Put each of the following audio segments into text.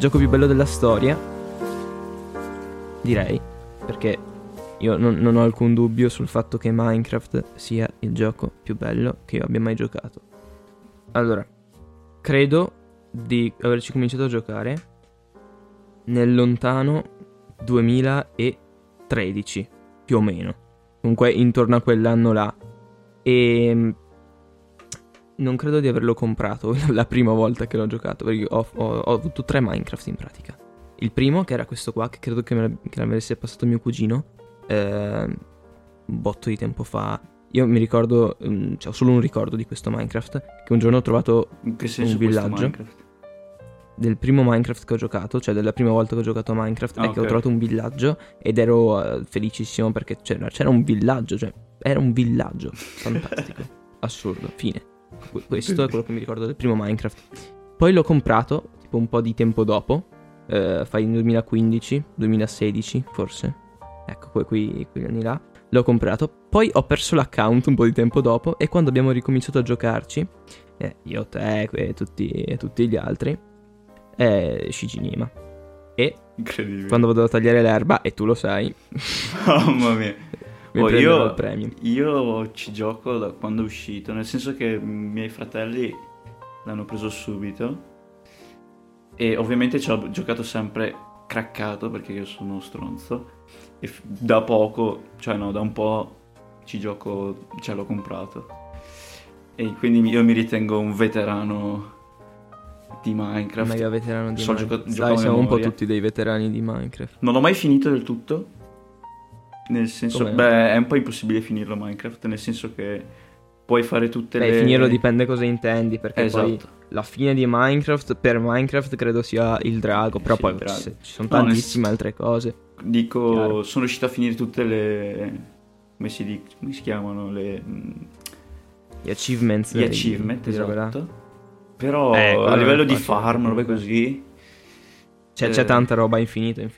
gioco più bello della storia, direi, perché io non ho alcun dubbio sul fatto che Minecraft sia il gioco più bello che io abbia mai giocato. Allora, credo di averci cominciato a giocare nel lontano 2013, più o meno, comunque intorno a quell'anno là, e non credo di averlo comprato la prima volta che l'ho giocato, perché ho avuto 3 Minecraft in pratica. Il primo, che era questo qua, che credo che l'avesse passato mio cugino un botto di tempo fa. Io mi ricordo, cioè, ho solo un ricordo di questo Minecraft, che un giorno ho trovato in che senso un villaggio del primo Minecraft che ho giocato, cioè della prima volta che ho giocato a Minecraft, è okay. Che ho trovato un villaggio ed ero felicissimo perché c'era un villaggio, cioè era un villaggio fantastico, assurdo, fine. Questo è quello che mi ricordo del primo Minecraft. Poi l'ho comprato tipo un po' di tempo dopo, fai in 2015, 2016 forse, ecco, quegli anni là l'ho comprato. Poi ho perso l'account un po' di tempo dopo, e quando abbiamo ricominciato a giocarci, io, te e tutti gli altri, Shiginima. E incredibile, quando vado a tagliare l'erba, e tu lo sai, mamma mia. Io ci gioco da quando è uscito, nel senso che i miei fratelli l'hanno preso subito, e ovviamente ci ho giocato sempre craccato perché io sono stronzo, e da poco, cioè no, da un po' ci gioco, cioè l'ho comprato, e quindi io mi ritengo un veterano di Minecraft. Mega veterano di Minecraft. Sai, siamo un po' tutti dei veterani di Minecraft. Non l'ho mai finito del tutto, nel senso, come? Beh, è un po' impossibile finirlo Minecraft, nel senso che puoi fare tutte le... finirlo dipende cosa intendi, perché esatto. Poi la fine di Minecraft, per Minecraft credo sia il drago, però sì, poi ci sono tantissime altre cose. Dico, chiaro. Sono riuscito a finire tutte le... come si chiamano? Gli achievements. Gli achievement, esatto. Però a livello di farm, roba così... C'è tanta roba, infinito. Il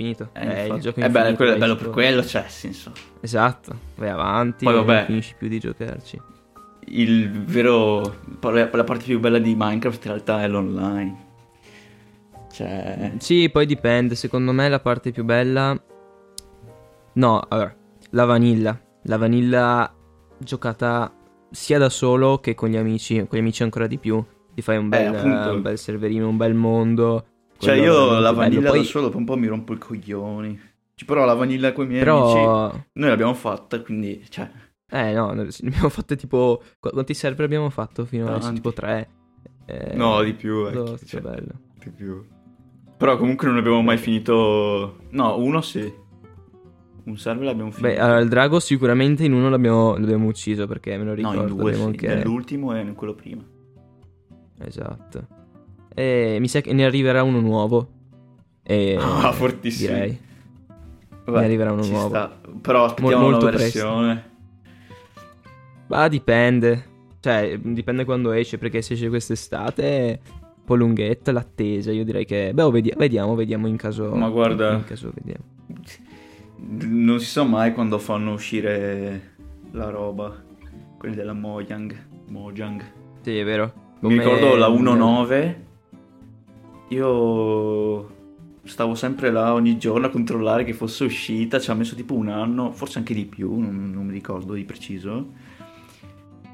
gioco è bello, quello è bello per quello, cioè, senso. Esatto, vai avanti, poi vabbè, non finisci più di giocarci. La parte più bella di Minecraft in realtà è l'online. Cioè... Sì, poi dipende, secondo me la parte più bella... No, allora, la vanilla. La vanilla giocata sia da solo che con gli amici ancora di più. Ti fai un bel serverino, un bel mondo... Cioè io la vanilla da solo dopo un po' mi rompo i coglioni. Però la vanilla con i miei amici noi l'abbiamo fatta, quindi cioè... no, ne abbiamo fatte tipo... Quanti server abbiamo fatto fino adesso? Tipo 3? No, di più. Cioè, bello. Di più. Però comunque non abbiamo mai finito... No, uno sì. Un server l'abbiamo finito. Beh, allora il drago sicuramente in uno l'abbiamo ucciso, perché me lo ricordo. No, in due sì, nell'ultimo e in quello prima. Esatto. E mi sa che ne arriverà uno nuovo. Fortissimo. Direi. Vabbè, ne arriverà uno nuovo. Sta. Però aspettiamo una versione. Ma dipende. Cioè, dipende quando esce, perché se esce quest'estate, un po' lunghetta l'attesa. Io direi che... Beh, vediamo in caso... Ma guarda... In caso vediamo. Non si sa mai quando fanno uscire la roba. Quelli della Mojang. Sì, è vero. Mi ricordo la 1.9... Io stavo sempre là ogni giorno a controllare che fosse uscita, ci ha messo tipo un anno, forse anche di più, non mi ricordo di preciso,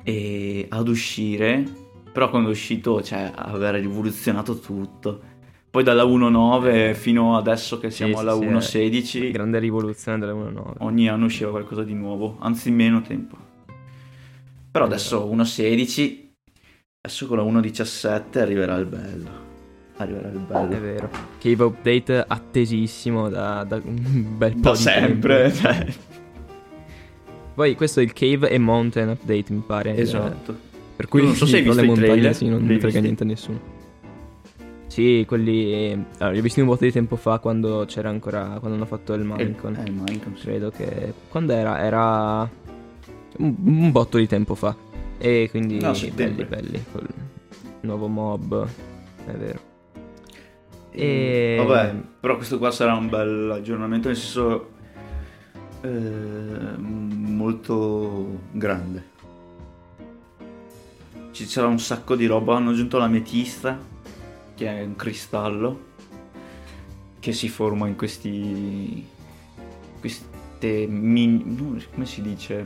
e ad uscire, però quando è uscito, cioè, aveva rivoluzionato tutto. Poi dalla 1.9 fino adesso che siamo alla 1.16... Grande rivoluzione della 1.9. Ogni anno usciva qualcosa di nuovo, anzi in meno tempo. Però adesso 1.16, adesso con la 1.17 arriverà il bello. È vero. Cave update attesissimo da un bel po' da di sempre. Poi questo è il Cave e Mountain update, mi pare. Esatto. Per cui non so se hai visto i trailer. Sì, non mi frega niente a nessuno. Sì, quelli... Allora, li ho visti un po' di tempo fa, quando c'era ancora... Quando hanno fatto il Minecon. Il Minecon, sì. Credo che... Quando era? Era... Un botto di tempo fa. E quindi... No, belli. Col nuovo mob. È vero. Vabbè, però questo qua sarà un bel aggiornamento, nel senso molto grande. Ci sarà un sacco di roba. Hanno aggiunto l'ametista, che è un cristallo, che si forma in come si dice,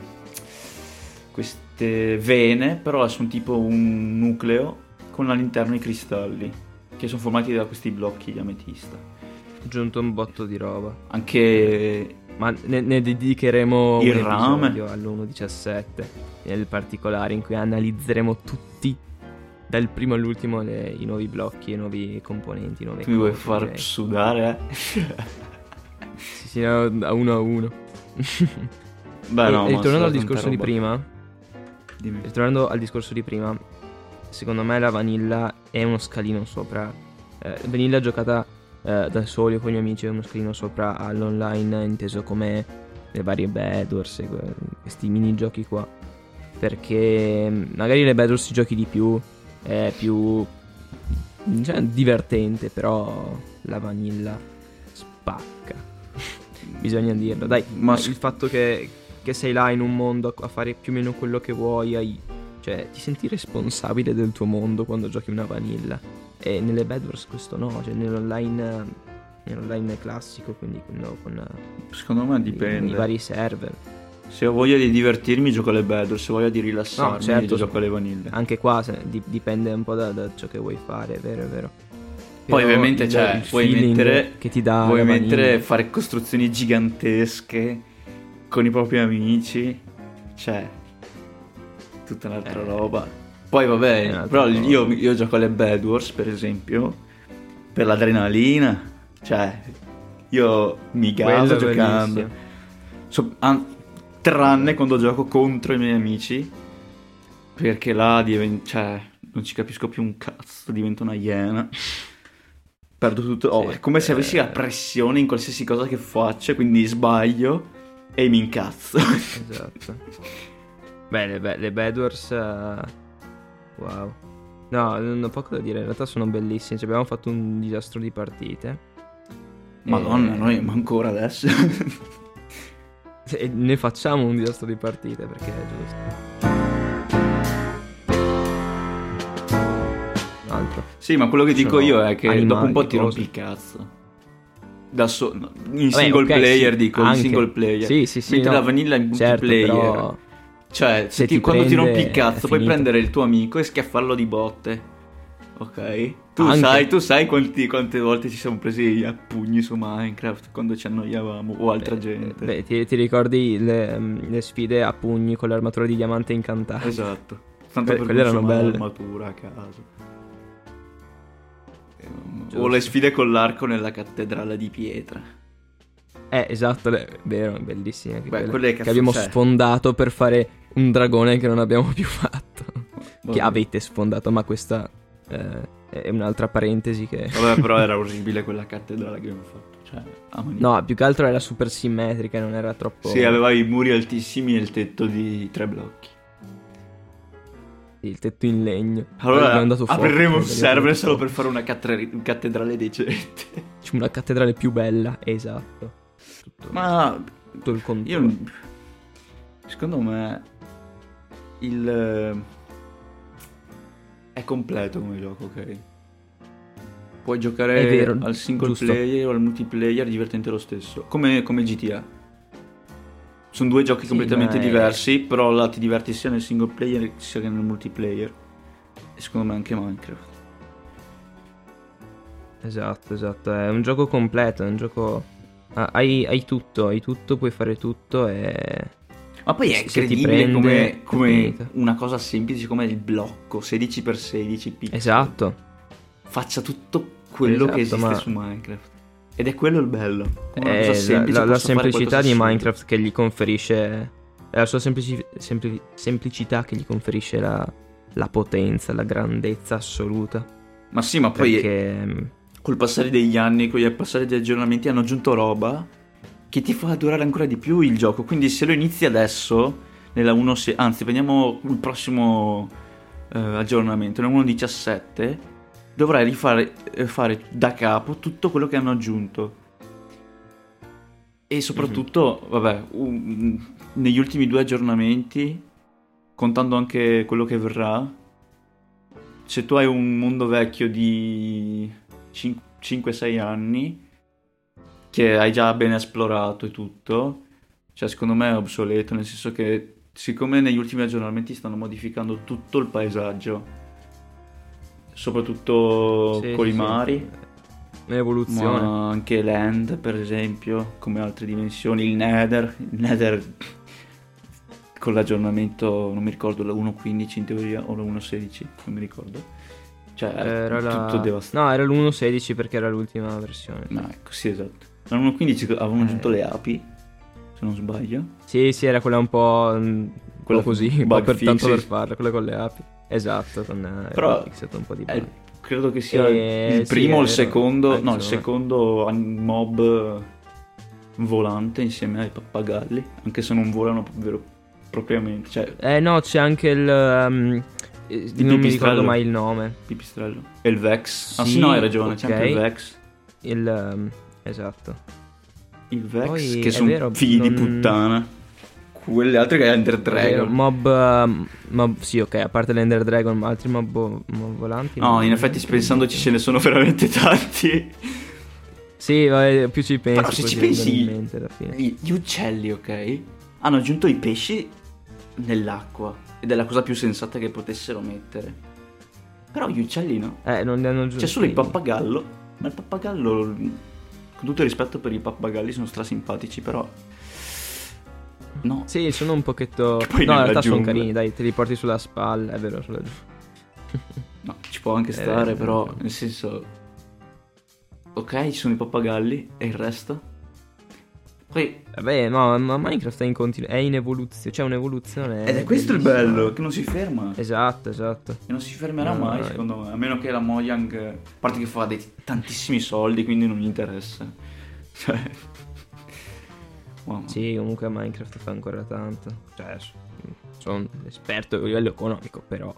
queste vene, però sono tipo un nucleo con all'interno i cristalli che sono formati da questi blocchi di ametista. Ho aggiunto un botto di roba anche, ma ne dedicheremo il rame all'1.17 nel particolare, in cui analizzeremo tutti dal primo all'ultimo i nuovi blocchi, i nuovi componenti, i nuovi... Tu mi vuoi far sudare, sì, a uno. Beh, ritornando al discorso di prima. Dimmi. Ritornando al discorso di prima, secondo me la vanilla è uno scalino sopra. Vanilla giocata da soli con gli amici è uno scalino sopra all'online, inteso come le varie Bedwars, questi minigiochi qua. Perché magari le Bedwars si giochi di più, è più, cioè, divertente, però la vanilla spacca. Bisogna dirlo, dai. Ma il fatto che sei là in un mondo a fare più o meno quello che vuoi, cioè ti senti responsabile del tuo mondo quando giochi una vanilla. E nelle Bedwars questo no, cioè nell'online classico, quindi no, con secondo me dipende i vari server. Se ho voglia di divertirmi gioco alle Bedwars, se ho voglia di rilassarmi gioco alle vanille. Anche qua dipende un po' da ciò che vuoi fare, è vero. Però poi ovviamente puoi mettere che ti dà, puoi mettere, fare costruzioni gigantesche con i propri amici, cioè tutta un'altra roba. Poi vabbè, però io gioco alle Bedwars per esempio per l'adrenalina, cioè io mi gaso giocando, tranne quando gioco contro i miei amici, perché là non ci capisco più un cazzo, divento una iena, perdo tutto. È come se avessi la pressione in qualsiasi cosa che faccio, quindi sbaglio e mi incazzo. Esatto. Beh, le Bedwars wow, no, non ho poco da dire, in realtà sono bellissime, cioè, abbiamo fatto un disastro di partite, madonna, ma ancora adesso ne facciamo un disastro di partite, perché è giusto. Sì, ma quello che dico io è che dopo un po' ti rompi il cazzo da in single player, in single player. Sì, mentre la vanilla in multiplayer, però... cioè se ti quando ti rompi il cazzo puoi prendere il tuo amico e schiaffarlo di botte, ok? Tu sai quante volte ci siamo presi a pugni su Minecraft quando ci annoiavamo, o altra gente. Ti ricordi le sfide a pugni con l'armatura di diamante incantata? Esatto, tanto per quelle erano belle, armatura a caso. O le sfide con l'arco nella cattedrale di pietra. Esatto, vero, bellissime. Quelle che abbiamo sfondato per fare un dragone che non abbiamo più fatto. Vabbè. Che avete sfondato, ma questa è un'altra parentesi che... Vabbè, però era orribile quella cattedrale che abbiamo fatto. No, più che altro era super simmetrica, non era troppo... Sì, aveva i muri altissimi e il tetto di 3 blocchi. Il tetto in legno. Allora apriremo un server solo per fare una cattedrale decente. C'è una cattedrale più bella, esatto. Tutto il contorno. Secondo me è completo come gioco, ok? Puoi giocare al single player o al multiplayer, divertente lo stesso. Come GTA. Sono 2 giochi completamente diversi, però là ti diverti sia nel single player sia che nel multiplayer. E secondo me anche Minecraft. Esatto, è un gioco completo, è un gioco... Hai tutto, puoi fare tutto e... Ma poi è incredibile come una cosa semplice come il blocco 16x16 pixel. Esatto. Faccia tutto quello che esiste su Minecraft. Ed è quello il bello, la semplicità di Minecraft che gli conferisce, la sua semplicità che gli conferisce la potenza, la grandezza assoluta. Ma sì, ma poi perché... col passare degli anni, con il passare degli aggiornamenti hanno aggiunto roba che ti fa durare ancora di più il gioco. Quindi se lo inizi adesso, vediamo il prossimo aggiornamento, nella 1.17... dovrai fare da capo tutto quello che hanno aggiunto. E soprattutto, negli ultimi 2 aggiornamenti, contando anche quello che verrà, se tu hai un mondo vecchio di 5-6 anni, che hai già ben esplorato e tutto, cioè secondo me è obsoleto, nel senso che siccome negli ultimi aggiornamenti stanno modificando tutto il paesaggio, soprattutto sì, con i mari, l'evoluzione, ma anche l'end per esempio, come altre dimensioni, il nether con l'aggiornamento non mi ricordo, la 1.15 in teoria o la 1.16, non mi ricordo, cioè era tutto devastato. No, era l'1.16 perché era l'ultima versione. No, ecco, sì, esatto, la 1.15 avevano aggiunto le api, se non sbaglio. Sì, era quella un po' quella così, un po' per tanto per farla, quella con le api. Esatto, con però un po' di credo che sia il primo o il secondo, no, il secondo mob volante insieme ai pappagalli, anche se non volano propriamente, cioè no, c'è anche il non mi ricordo mai il nome. Pipistrello. E il Vex. Ah sì, no, hai ragione, okay. C'è anche il Vex. Esatto. Il Vex. Poi, che sono figli di puttana. Quelle altre che è Ender Dragon. Vero, mob sì, ok, a parte l'Ender Dragon, ma altri mob volanti. No, in effetti pensandoci ce ne sono veramente tanti. Sì, vabbè, più ci pensi. Però se ci pensi mente, alla fine. Gli uccelli, ok, hanno aggiunto i pesci nell'acqua, ed è la cosa più sensata che potessero mettere. Però gli uccelli no. Non li hanno aggiunti. C'è solo il pappagallo, ma il pappagallo, con tutto il rispetto per i pappagalli, sono strasimpatici, però no. Sì, sono un pochetto. No, in realtà sono carini, dai, te li porti sulla spalla, è vero, sulla no, ci può anche stare, però, nel senso, ok, ci sono i pappagalli e il resto. Poi vabbè, no, ma Minecraft è in evoluzione, c'è un'evoluzione. Ed è questo bellissimo. Il bello, che non si ferma. Esatto. E non si fermerà mai, no, secondo me, a meno che la Mojang, a parte che fa tantissimi soldi, quindi non gli interessa. Cioè wow. Sì, comunque Minecraft fa ancora tanto. Cioè, sono esperto a livello economico, però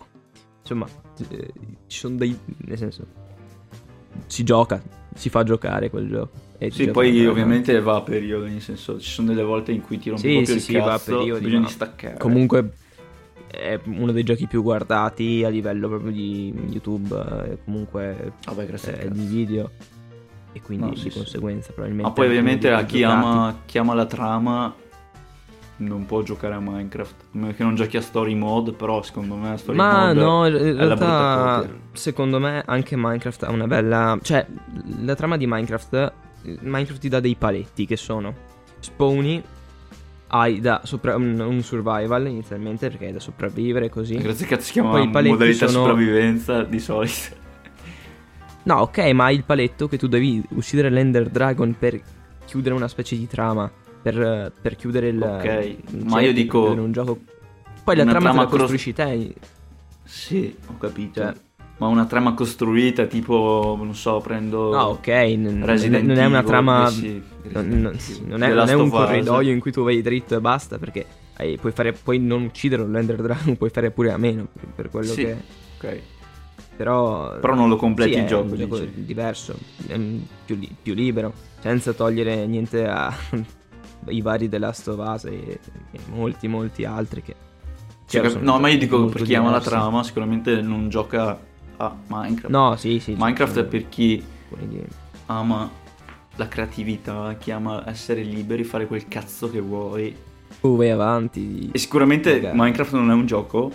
insomma, ci sono dei, nel senso, si gioca, si fa giocare quel gioco. E sì, poi ovviamente va a periodi, nel senso, ci sono delle volte in cui ti rompi proprio il cazzo, va a periodi, bisogna staccare. Comunque è uno dei giochi più guardati a livello proprio di YouTube, comunque di video. E quindi conseguenza probabilmente. Ma poi ovviamente a chi ama la trama non può giocare a Minecraft, a meno che non giochi a story mode, però secondo me la story mode no, in realtà secondo me anche Minecraft ha una bella, cioè la trama di Minecraft ti dà dei paletti che sono spawni, hai da un survival inizialmente perché hai da sopravvivere così. Grazie che si chiama modalità sopravvivenza di solito. No, ok, ma hai il paletto che tu devi uccidere l'Ender Dragon per chiudere una specie di trama, per chiudere il ma io dico un gioco. Poi la trama la costruisci te. Sì, ho capito. Cioè, ma una trama costruita, tipo, non so, prendo Resident Evil, non è una trama non è un corridoio in cui tu vai dritto e basta, perché puoi non uccidere l'Ender Dragon, puoi fare pure a meno per quello che ok. Però non lo completi il gioco. È un gioco diverso, più libero, senza togliere niente ai vari The Last of Us e molti altri che no, ma io dico per chi ama la trama sicuramente non gioca a Minecraft. No, Minecraft è per chi ama la creatività, chi ama essere liberi, fare quel cazzo che vuoi. Tu vai avanti. E sicuramente Minecraft non è un gioco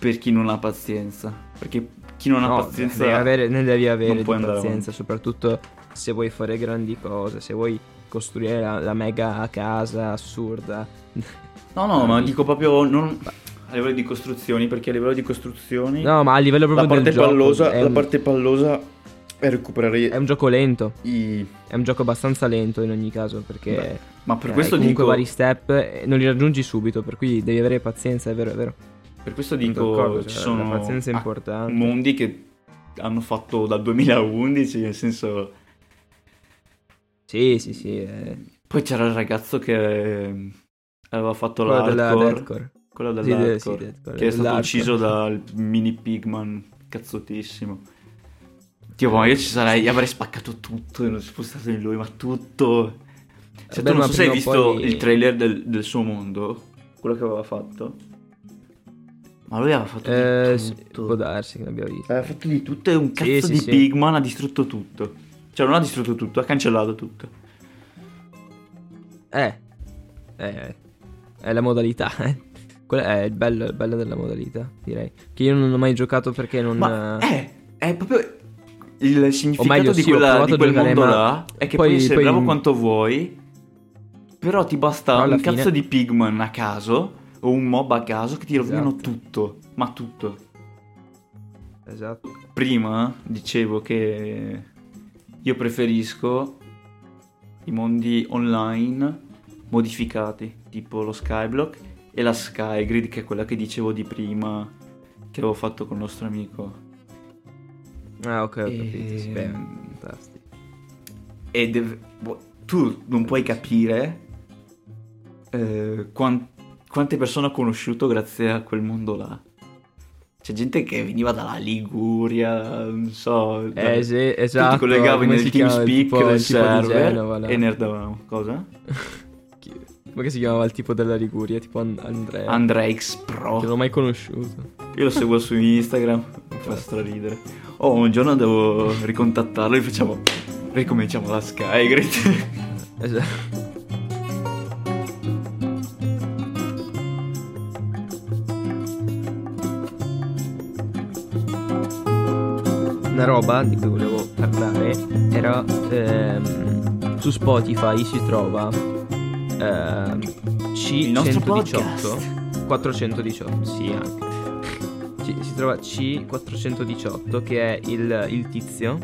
per chi non ha pazienza. Perché chi non ha pazienza ne devi avere di pazienza avanti. Soprattutto se vuoi fare grandi cose, se vuoi costruire la mega casa assurda. No, ma dico proprio non a livello di costruzioni, perché a livello di costruzioni no, ma a livello proprio la parte del pallosa, gioco, la parte pallosa è recuperare. È un gioco lento. È un gioco abbastanza lento in ogni caso, perché ma per questo comunque vari step non li raggiungi subito, per cui devi avere pazienza, è vero. Per questo dico, ci sono mondi che hanno fatto dal 2011, nel senso Poi c'era il ragazzo che aveva fatto l'hardcore, quello dell'hardcore, che è stato ucciso dal mini pigman cazzotissimo. Tipo, ma io avrei spaccato tutto e non spostato di lui, ma tutto. Cioè, tu non so se hai visto il trailer del suo mondo, quello che aveva fatto. Ma lui aveva fatto di tutto. Può darsi che l'abbiamo visto. Aveva fatto di tutto e un cazzo di Pigman ha distrutto tutto. Cioè non ha distrutto tutto, ha cancellato tutto. È la modalità, Quella è il bello della modalità, direi. Che io non ho mai giocato perché non... Ma è proprio il significato di quel mondo là. È che poi sei bravo quanto vuoi, però ti basta un cazzo di Pigman a caso o un mob a caso che ti rovinano tutto. Ma tutto. Esatto. Prima dicevo che io preferisco i mondi online modificati, tipo lo Skyblock e la SkyGrid, che è quella che dicevo di prima, che avevo fatto con il nostro amico. Ah, ok, ho capito. Fantastico. E tu non puoi capire quante persone ho conosciuto grazie a quel mondo là. C'è gente che veniva dalla Liguria, non so, sì, esatto, ti collegavi nel TeamSpeak del server e nerdavamo. Cosa? Ma che si chiamava il tipo della Liguria? Tipo Andrea. Andrea X Pro. Che non l'ho mai conosciuto. Io lo seguo su Instagram, mi fa straridere. Oh, un giorno devo ricontattarlo e facciamo... Ricominciamo la SkyGrid. Esatto. Una roba di cui volevo parlare era... su Spotify si trova... C418 418 sì, anche. Si trova C418, che è il tizio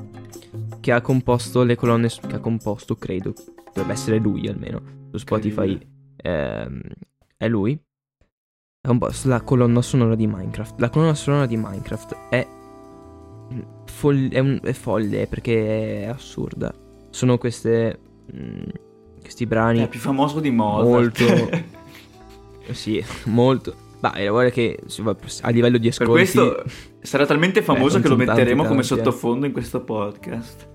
che ha composto le colonne, che ha composto, credo dovrebbe essere lui almeno su Spotify, è lui, ha composto la colonna sonora di Minecraft. La colonna sonora di Minecraft è folle perché è assurda. Sono questi brani. È più famoso di Mozart. Molto. Beh, guarda che a livello di ascolti... Per questo sarà talmente famoso che lo metteremo come sottofondo in questo podcast.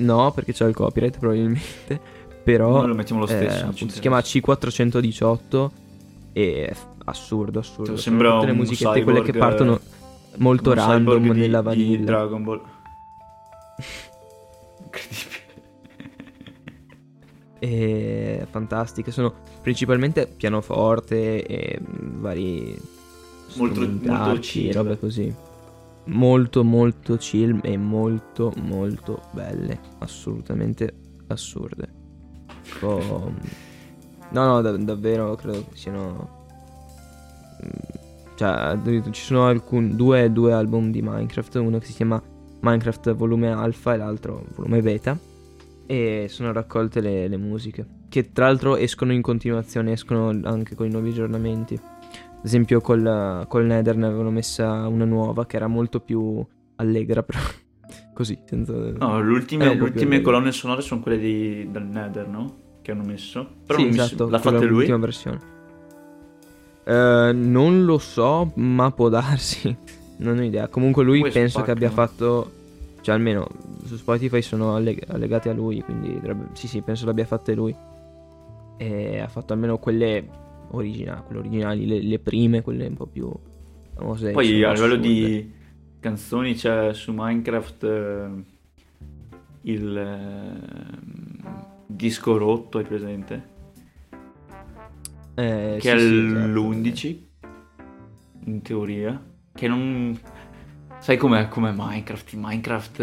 No, perché c'è il copyright probabilmente. Però... No, lo mettiamo lo stesso. Si chiama C418 e è assurdo. Cioè, sembra tutte le musichette, cyborg, quelle che partono molto random nella vanilla di Dragon Ball. Incredibile. Fantastiche, sono principalmente pianoforte e vari molto chill, robe così, molto chill e molto belle, assolutamente assurde. No, davvero credo che siano, cioè ci sono due album di Minecraft, uno che si chiama Minecraft volume alfa e l'altro volume beta, e sono raccolte le musiche, che tra l'altro escono in continuazione, escono anche con i nuovi aggiornamenti. Ad esempio col Nether ne avevano messa una nuova che era molto più allegra, però così senza... No, le ultime colonne sonore sono quelle del Nether, no? Che hanno messo, però sì, esatto, l'ha fatta lui? L'ultima versione non lo so, ma può darsi, non ho idea. Comunque lui penso che abbia fatto, cioè almeno su Spotify sono allegate a lui, quindi sì penso l'abbia fatta lui, e ha fatto almeno quelle originali, le prime, quelle un po' più famose. Poi a livello di canzoni c'è su Minecraft il disco rotto, hai presente? Che è l'11 in teoria, che non... Sai com'è Minecraft? Minecraft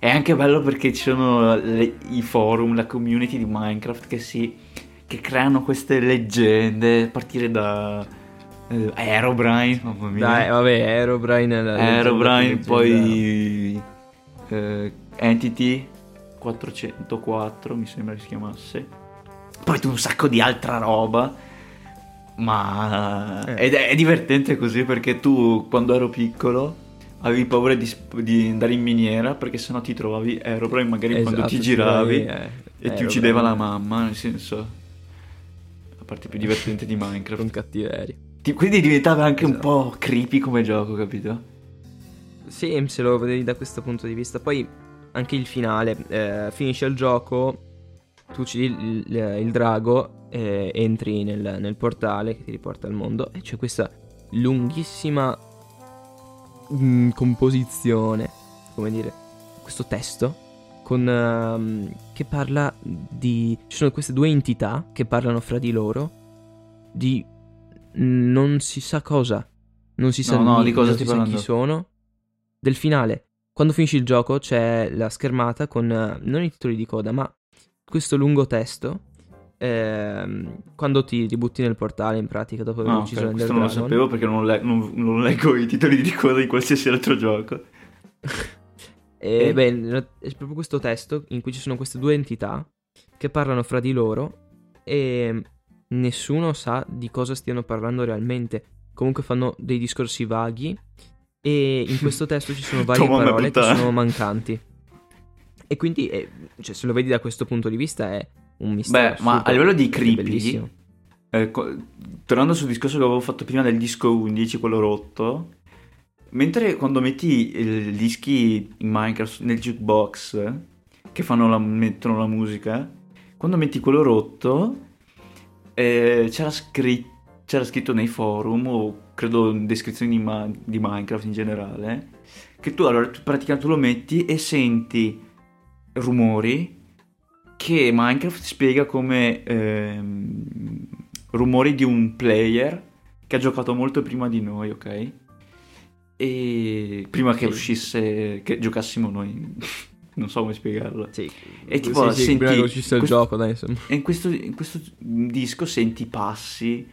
è anche bello perché ci sono i forum, la community di Minecraft che creano queste leggende, a partire da Herobrine, mamma mia. Dai, vabbè, Herobrine, poi Entity 404, mi sembra che si chiamasse. Poi un sacco di altra roba. Ma è divertente così, perché tu quando ero piccolo avevi paura di andare in miniera, perché sennò ti trovavi Herobrine magari, esatto, quando ti giravi e ti uccideva la mamma, nel senso, la parte più divertente di Minecraft con cattiveria. Quindi diventava anche un po' creepy come gioco, capito? Sì, se lo vedevi da questo punto di vista. Poi anche il finale, finisce il gioco, tu uccidi il drago, entri nel portale che ti riporta al mondo, e c'è questa lunghissima composizione, come dire, questo testo con che parla di... ci sono queste due entità che parlano fra di loro di non si sa cosa, non si sa, no, di cosa ti parlano, chi sono, del finale. Quando finisci il gioco c'è la schermata con non i titoli di coda, ma questo lungo testo, quando ti ributti nel portale in pratica dopo aver ucciso Ender Dragon. Questo non lo sapevo perché non leggo i titoli di coda di qualsiasi altro gioco. Beh, è proprio questo testo in cui ci sono queste due entità che parlano fra di loro e nessuno sa di cosa stiano parlando realmente. Comunque fanno dei discorsi vaghi e in questo testo ci sono varie parole che sono mancanti. E quindi, cioè, se lo vedi da questo punto di vista è un mistero. Beh, ma a livello di creepy, tornando sul discorso che avevo fatto prima del disco 11, quello rotto, mentre quando metti i dischi in Minecraft nel jukebox che fanno mettono la musica, quando metti quello rotto c'era scritto nei forum o credo in descrizioni di Minecraft in generale, che tu allora praticamente tu lo metti e senti rumori che Minecraft spiega come rumori di un player che ha giocato molto prima di noi, ok? E prima che uscisse, che giocassimo noi, non so come spiegarlo. Sì. E tipo sì, senti prima che uscisse il gioco, dai, insomma. E in questo disco senti passi,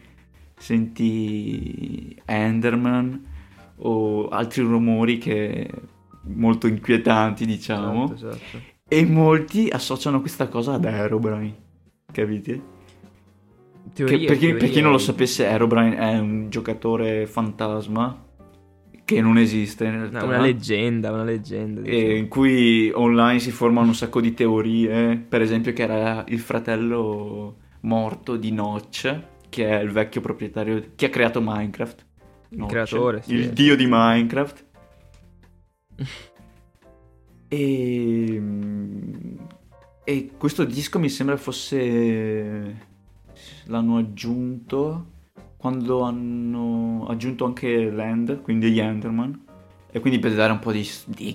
senti Enderman o altri rumori che molto inquietanti, diciamo. Esatto. E molti associano questa cosa ad Herobrine, capite? Per chi non lo sapesse, Herobrine è un giocatore fantasma che non esiste in realtà, una leggenda diciamo. E in cui online si formano un sacco di teorie, per esempio che era il fratello morto di Notch, che è il vecchio proprietario che ha creato Minecraft, Notch, creatore, sì, il dio di Minecraft. e questo disco mi sembra fosse, l'hanno aggiunto quando hanno aggiunto anche l'End, quindi gli Enderman, e quindi per dare un po' di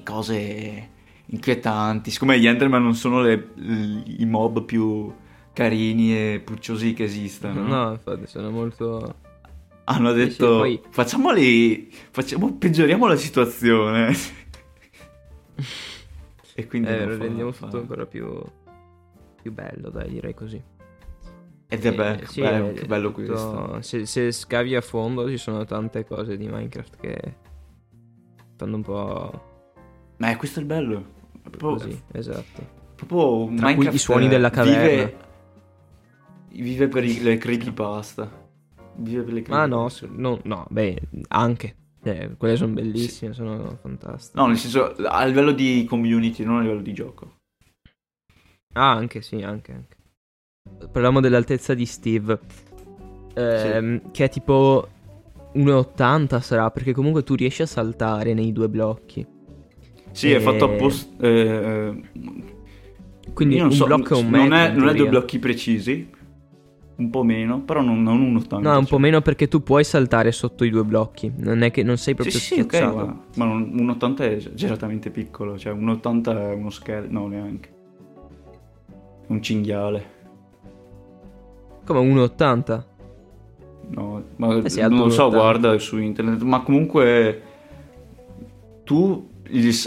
cose inquietanti, siccome gli Enderman non sono i mob più carini e pucciosi che esistano. No, infatti sono molto... Hanno detto, poi... peggioriamo la situazione. E quindi lo rendiamo tutto ancora più bello, dai, direi così. Ed è bello, sì, è bello tutto, questo. Se scavi a fondo ci sono tante cose di Minecraft che fanno un po'... Ma questo è il bello. Proprio così, esatto. Proprio tra Minecraft cui i suoni della caverna. Vive per le creepypasta. Vive per le creepypasta. Ma no, beh, anche. Quelle sono bellissime, sì. Sono fantastiche. No, nel senso, a livello di community, non a livello di gioco. Ah, anche, sì, anche. Parliamo dell'altezza di Steve, sì. Che è tipo 1,80 sarà, perché comunque tu riesci a saltare nei due blocchi. Sì, è fatto apposta. Quindi io non un so, blocco è un metro. Non è due blocchi precisi, un po' meno, però non 1,80. No, un po' meno perché tu puoi saltare sotto i due blocchi. Non è che non sei proprio schiacciato. Okay, ma 1,80 è esattamente piccolo, cioè 1,80 è uno scheletro, no, neanche. Un cinghiale. Come 1,80? No, ma non lo so, guarda su internet. Ma comunque tu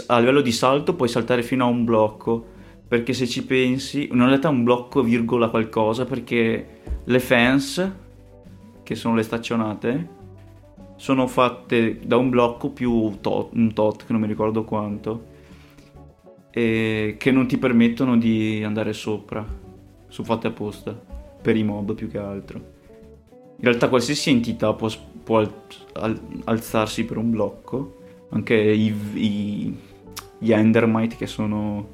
a livello di salto puoi saltare fino a un blocco, perché se ci pensi, in realtà un blocco virgola qualcosa, perché le fence, che sono le staccionate, sono fatte da un blocco più un tot, che non mi ricordo quanto, e che non ti permettono di andare sopra, sono fatte apposta per i mob più che altro. In realtà qualsiasi entità può alzarsi per un blocco, anche gli Endermite, che sono,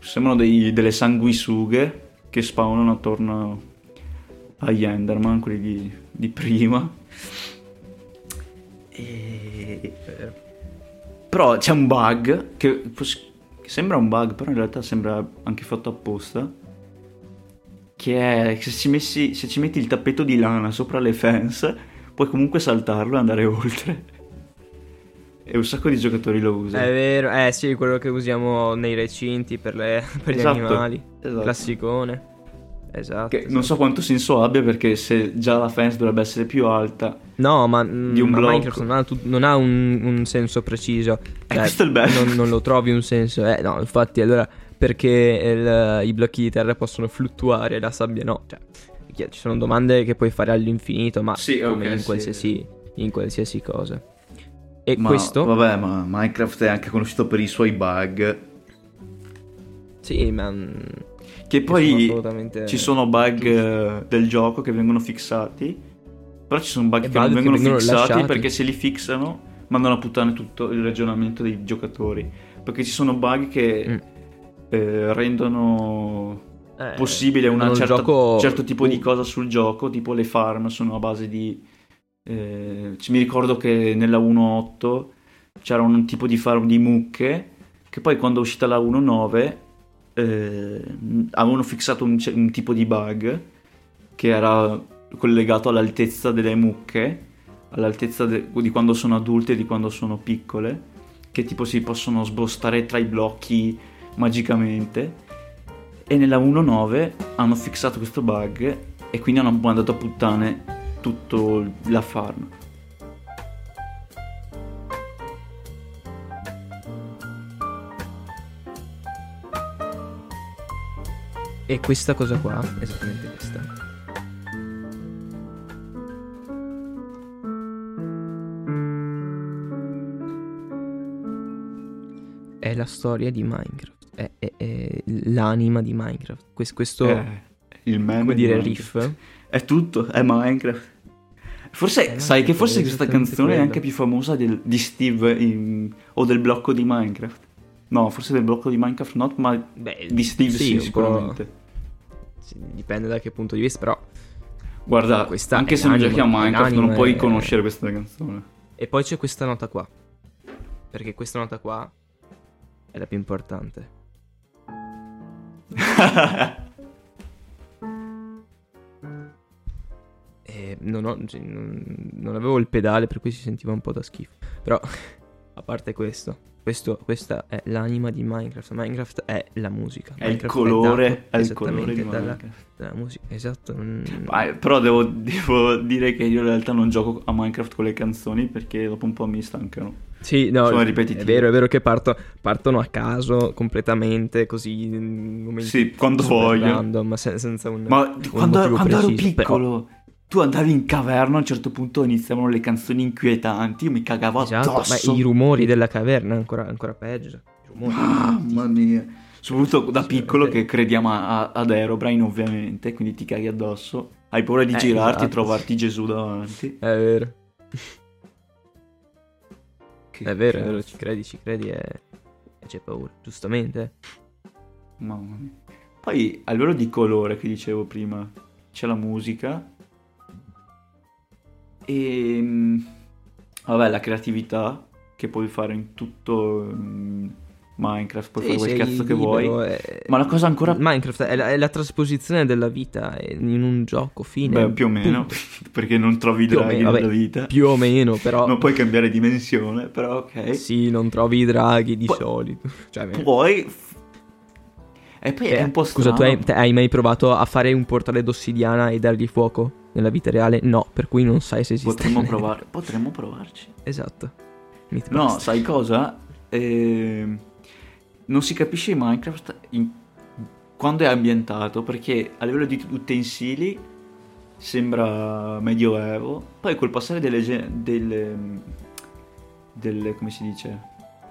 sembrano delle sanguisughe che spawnano attorno agli Enderman, quelli di prima. Però c'è un bug che sembra un bug, però in realtà sembra anche fatto apposta, che è se ci metti il tappeto di lana sopra le fence puoi comunque saltarlo e andare oltre. E un sacco di giocatori lo usano. È vero, eh sì, quello che usiamo nei recinti per gli animali. Esatto. Classicone. Esatto, esatto. Non so quanto senso abbia, perché se già la fence dovrebbe essere più alta. No, ma, di un ma Minecraft non ha un senso preciso. Questo è il bello. Non lo trovi un senso. No, infatti, allora perché i blocchi di terra possono fluttuare, la sabbia no. Cioè, ci sono domande che puoi fare all'infinito, ma sì, come okay, in qualsiasi cosa. E ma, questo? Vabbè, ma Minecraft è anche conosciuto per i suoi bug. Sì, ma che poi sono assolutamente... ci sono bug del gioco che vengono fissati, però ci sono bug che non vengono fissati lasciati. Perché se li fissano mandano a puttane tutto il ragionamento dei giocatori, perché ci sono bug che rendono possibile un certo tipo di cosa sul gioco, tipo le farm sono a base di mi ricordo che nella 1.8 c'era un tipo di farm di mucche che poi quando è uscita la 1.9 avevano fissato un tipo di bug che era collegato all'altezza delle mucche, all'altezza di quando sono adulte e di quando sono piccole, che tipo si possono sbostare tra i blocchi magicamente, e nella 1.9 hanno fissato questo bug e quindi hanno mandato a puttane tutto la farm. E questa cosa qua, esattamente questa. È la storia di Minecraft, è l'anima di Minecraft. Questo il meme, come dire, riff è tutto, è Minecraft. Forse sai che forse questa canzone è anche più famosa di Steve o del blocco di Minecraft. No, forse del blocco di Minecraft ma di Steve sì sicuramente. Sì, dipende da che punto di vista, però guarda, anche se non giochi a Minecraft non puoi conoscere questa canzone. E poi c'è questa nota qua, perché questa nota qua è la più importante. Non avevo il pedale, per cui si sentiva un po' da schifo. Però, a parte questo, questa è l'anima di Minecraft. Minecraft è la musica. È Minecraft il colore, è il colore di Minecraft. Dalla musica, esatto. Però devo dire che io in realtà non gioco a Minecraft con le canzoni, perché dopo un po' mi stancano. Sì, no, sono ripetitive. È vero che partono a caso completamente, così sì, quando voglio random, senza un quando ero piccolo, però... Tu andavi in caverna, a un certo punto iniziavano le canzoni inquietanti, io mi cagavo addosso. Ma i rumori della caverna ancora peggio. Mamma mia. Soprattutto da piccolo che crediamo ad Herobrine, ovviamente, quindi ti caghi addosso. Hai paura di girarti esatto. E trovarti Gesù davanti. È vero. È vero, ci credi e c'è paura, giustamente. Mamma mia. Poi, a livello di colore che dicevo prima, c'è la musica. E vabbè, la creatività che puoi fare in tutto Minecraft, puoi fare quel cazzo che vuoi. Ma la cosa ancora Minecraft è la trasposizione della vita in un gioco, fine. Beh, più o meno, perché non trovi i draghi nella vita. Più o meno, però non puoi cambiare dimensione, però ok. Sì, non trovi i draghi di solito. Puoi e poi è un po' strano. Scusa, tu hai mai provato a fare un portale d'ossidiana e dargli fuoco? Nella vita reale no, per cui non sai se esiste. Potremmo provarci. Esatto. No, sai cosa? Non si capisce Minecraft quando è ambientato, perché a livello di utensili sembra medioevo, poi col passare delle come si dice?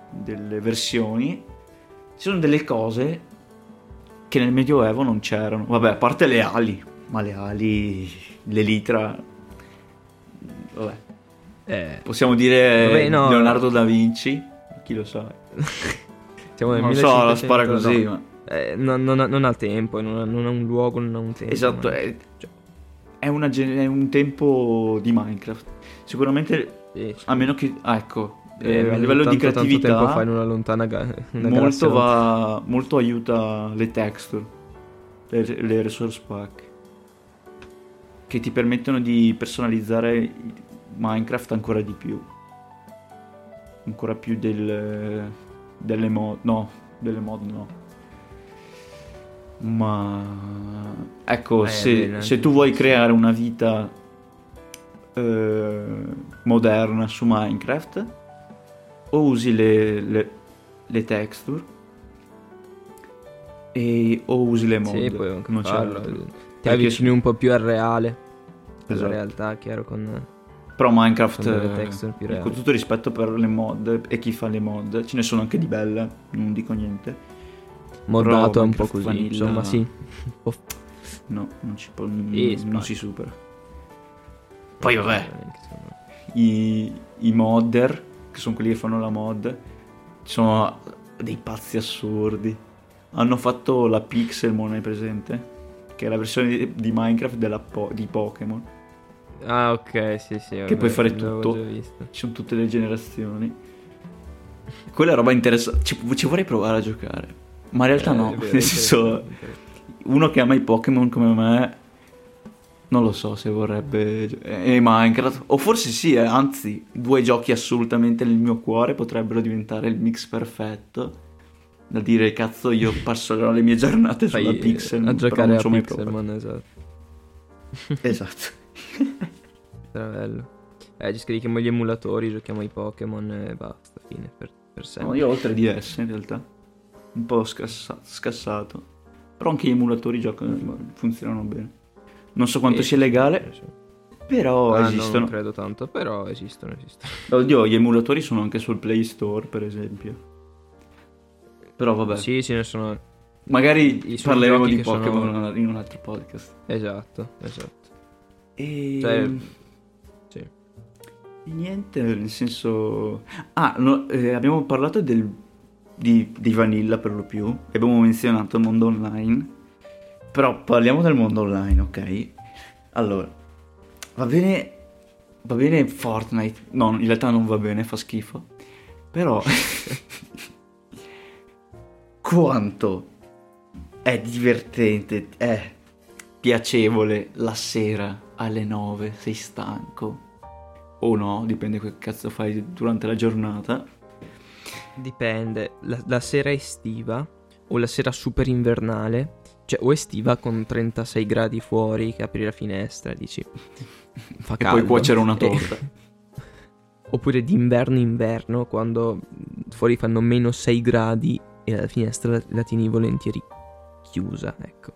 Delle versioni ci sono delle cose che nel medioevo non c'erano. Vabbè, a parte le ali. Ma le ali, l'elitra, vabbè, possiamo dire vabbè, no. Leonardo da Vinci, chi lo sa. Siamo nel non 1500, so, la spara così, no. Ma... non ha tempo, non ha un luogo, non ha un tempo. Esatto, ma... è un tempo di Minecraft, sicuramente, a meno che, ecco, a livello tanto, di creatività, tanto tempo fa in una lontana molto aiuta le texture, le resource pack, che ti permettono di personalizzare Minecraft ancora di più. ancora più delle mod, no, delle mod no. Ma ecco, se tu vuoi creare una vita moderna su Minecraft, o usi le texture o usi le mod. Sì, puoi anche non farlo. Ti avvicini un po' più al reale. Esatto. La realtà, chiaro, con... Però Minecraft, con tutto rispetto per le mod e chi fa le mod, ce ne sono anche di belle, non dico niente. Moddato è un po' così, vanilla, insomma, sì. No, non si supera. Poi vabbè, i modder, che sono quelli che fanno la mod, sono dei pazzi assurdi. Hanno fatto la Pixelmon, hai presente? Che è la versione di Minecraft di Pokémon. Ah, ok, sì, vabbè, che puoi fare tutto. Ci sono tutte le generazioni. Quella roba interessante. Ci vorrei provare a giocare. Ma in realtà no. Nel senso, uno che ama i Pokémon come me, non lo so se vorrebbe. E Minecraft. O forse sì, anzi, due giochi assolutamente nel mio cuore potrebbero diventare il mix perfetto. Da dire, cazzo, io passerò le mie giornate sulla Pixel. A giocare a Pixelmon, esatto. Bello. Ci scarichiamo gli emulatori, giochiamo ai Pokémon e basta, fine per sempre. No, io ho il 3DS in realtà, un po' scassato, però anche gli emulatori funzionano bene. Non so quanto sia legale, però esistono. Non credo tanto, però esistono. Oddio, gli emulatori sono anche sul Play Store, per esempio. Però vabbè. Sì, ce ne sono. Magari parleremo di Pokémon in un altro podcast. Esatto. E... Cioè, sì. E niente, nel senso... abbiamo parlato di vanilla per lo più. Abbiamo menzionato il mondo online. Però parliamo del mondo online, ok? Allora, va bene Fortnite. No, in realtà non va bene, fa schifo. Però... quanto è divertente, è piacevole la sera... alle 9 sei stanco o no, dipende che cazzo fai durante la giornata. Dipende la sera estiva o la sera super invernale, cioè o estiva con 36 gradi fuori che apri la finestra dici fa caldo, e puoi cuocere una torta. Oppure d'inverno quando fuori fanno meno 6 gradi e la finestra la tieni volentieri chiusa, ecco.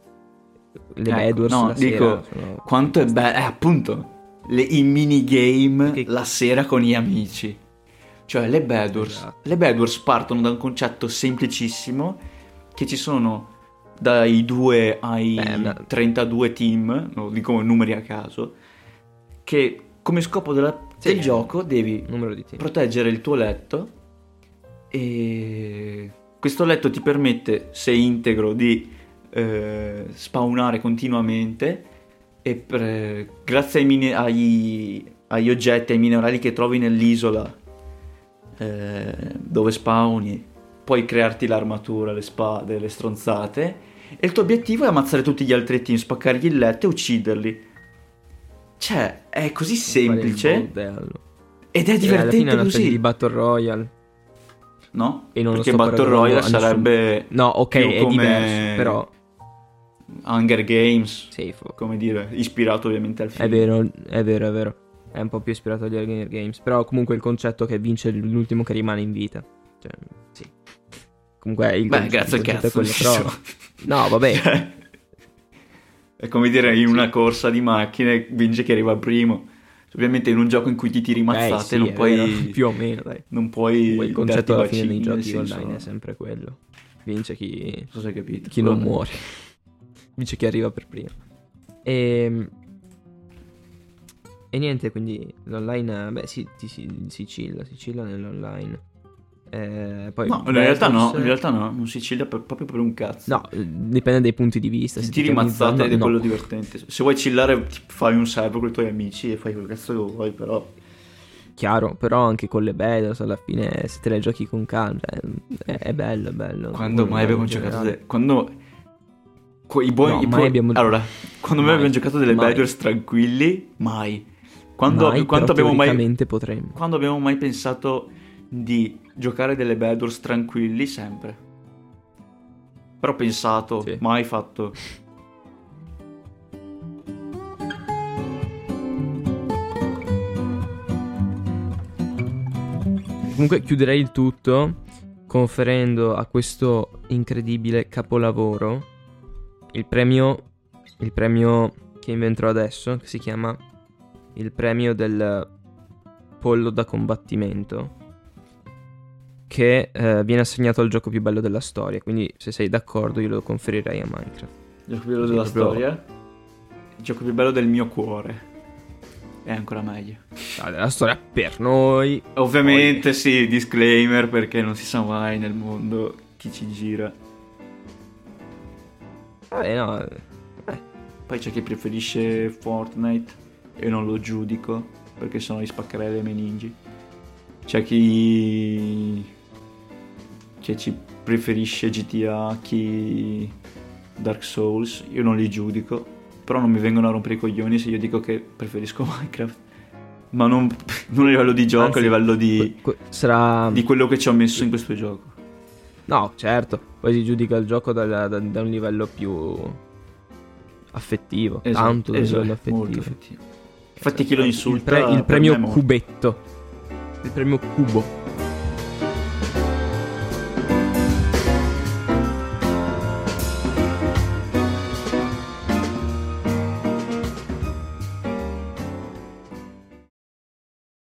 Le Bedwars, no, dico sono... quanto è bello, appunto, i minigame la sera con gli amici. Cioè le Bedwars, esatto. Le Bedwars partono da un concetto semplicissimo, che ci sono dai 2 ai 32 team, non dico numeri a caso, che come scopo del gioco devi proteggere il tuo letto, e questo letto ti permette, se integro, di spawnare continuamente e grazie agli oggetti, ai minerali che trovi nell'isola dove spawni, puoi crearti l'armatura, le spade, le stronzate, e il tuo obiettivo è ammazzare tutti gli altri team, spaccargli il letto e ucciderli. Cioè è così semplice ed è divertente così di Battle Royale. No, e non perché Battle Royale sarebbe no, ok, è come... diverso, però Hunger Games, safe, come dire, ispirato ovviamente al film. È vero. È un po' più ispirato agli Hunger Games, però comunque il concetto che vince l'ultimo che rimane in vita. Cioè, sì. Comunque il grazie al cazzo. No, vabbè. È come dire in una corsa di macchine vince chi arriva primo. Ovviamente in un gioco in cui ti tiri mazzate non puoi più o meno, dai. Non puoi. Il concetto alla fine dei giochi online è sempre quello. Vince chi non muore. Vince chi arriva per prima. E niente, quindi l'online si chilla nell'online. Poi no, in realtà no, non si chilla proprio per un cazzo. No, dipende dai punti di vista. Se ti rimazzate ed è quello divertente. Se vuoi chillare fai un server con i tuoi amici e fai quel cazzo che vuoi, però chiaro, però anche con le Bedwars alla fine se te le giochi con calma è bello. Quando mai abbiamo giocato abbiamo giocato delle Bedwars tranquilli? Mai. Quando abbiamo mai pensato di giocare delle Bedwars tranquilli sempre. Però ho pensato, sì, mai fatto. Comunque chiuderei il tutto conferendo a questo incredibile capolavoro il premio che inventerò adesso, che si chiama il premio del pollo da combattimento, che viene assegnato al gioco più bello della storia. Quindi se sei d'accordo io lo conferirei a Minecraft. Il gioco più bello della storia? Il gioco più bello del mio cuore. È ancora meglio. La storia per noi. Ovviamente poi... sì, disclaimer, perché non si sa mai nel mondo chi ci gira. No. Poi c'è chi preferisce Fortnite e non lo giudico, perché sennò gli spaccherei le meningi. C'è chi ci preferisce GTA, chi Dark Souls, io non li giudico. Però non mi vengono a rompere i coglioni se io dico che preferisco Minecraft. Ma non a livello di gioco, anzi, a livello di sarà... di quello che ci ho messo in questo gioco. No, certo. Poi si giudica il gioco da un livello più affettivo. Esatto, tanto da un livello affettivo. Molto affettivo. Infatti chi lo insulta... Il premio cubetto. Il premio cubo.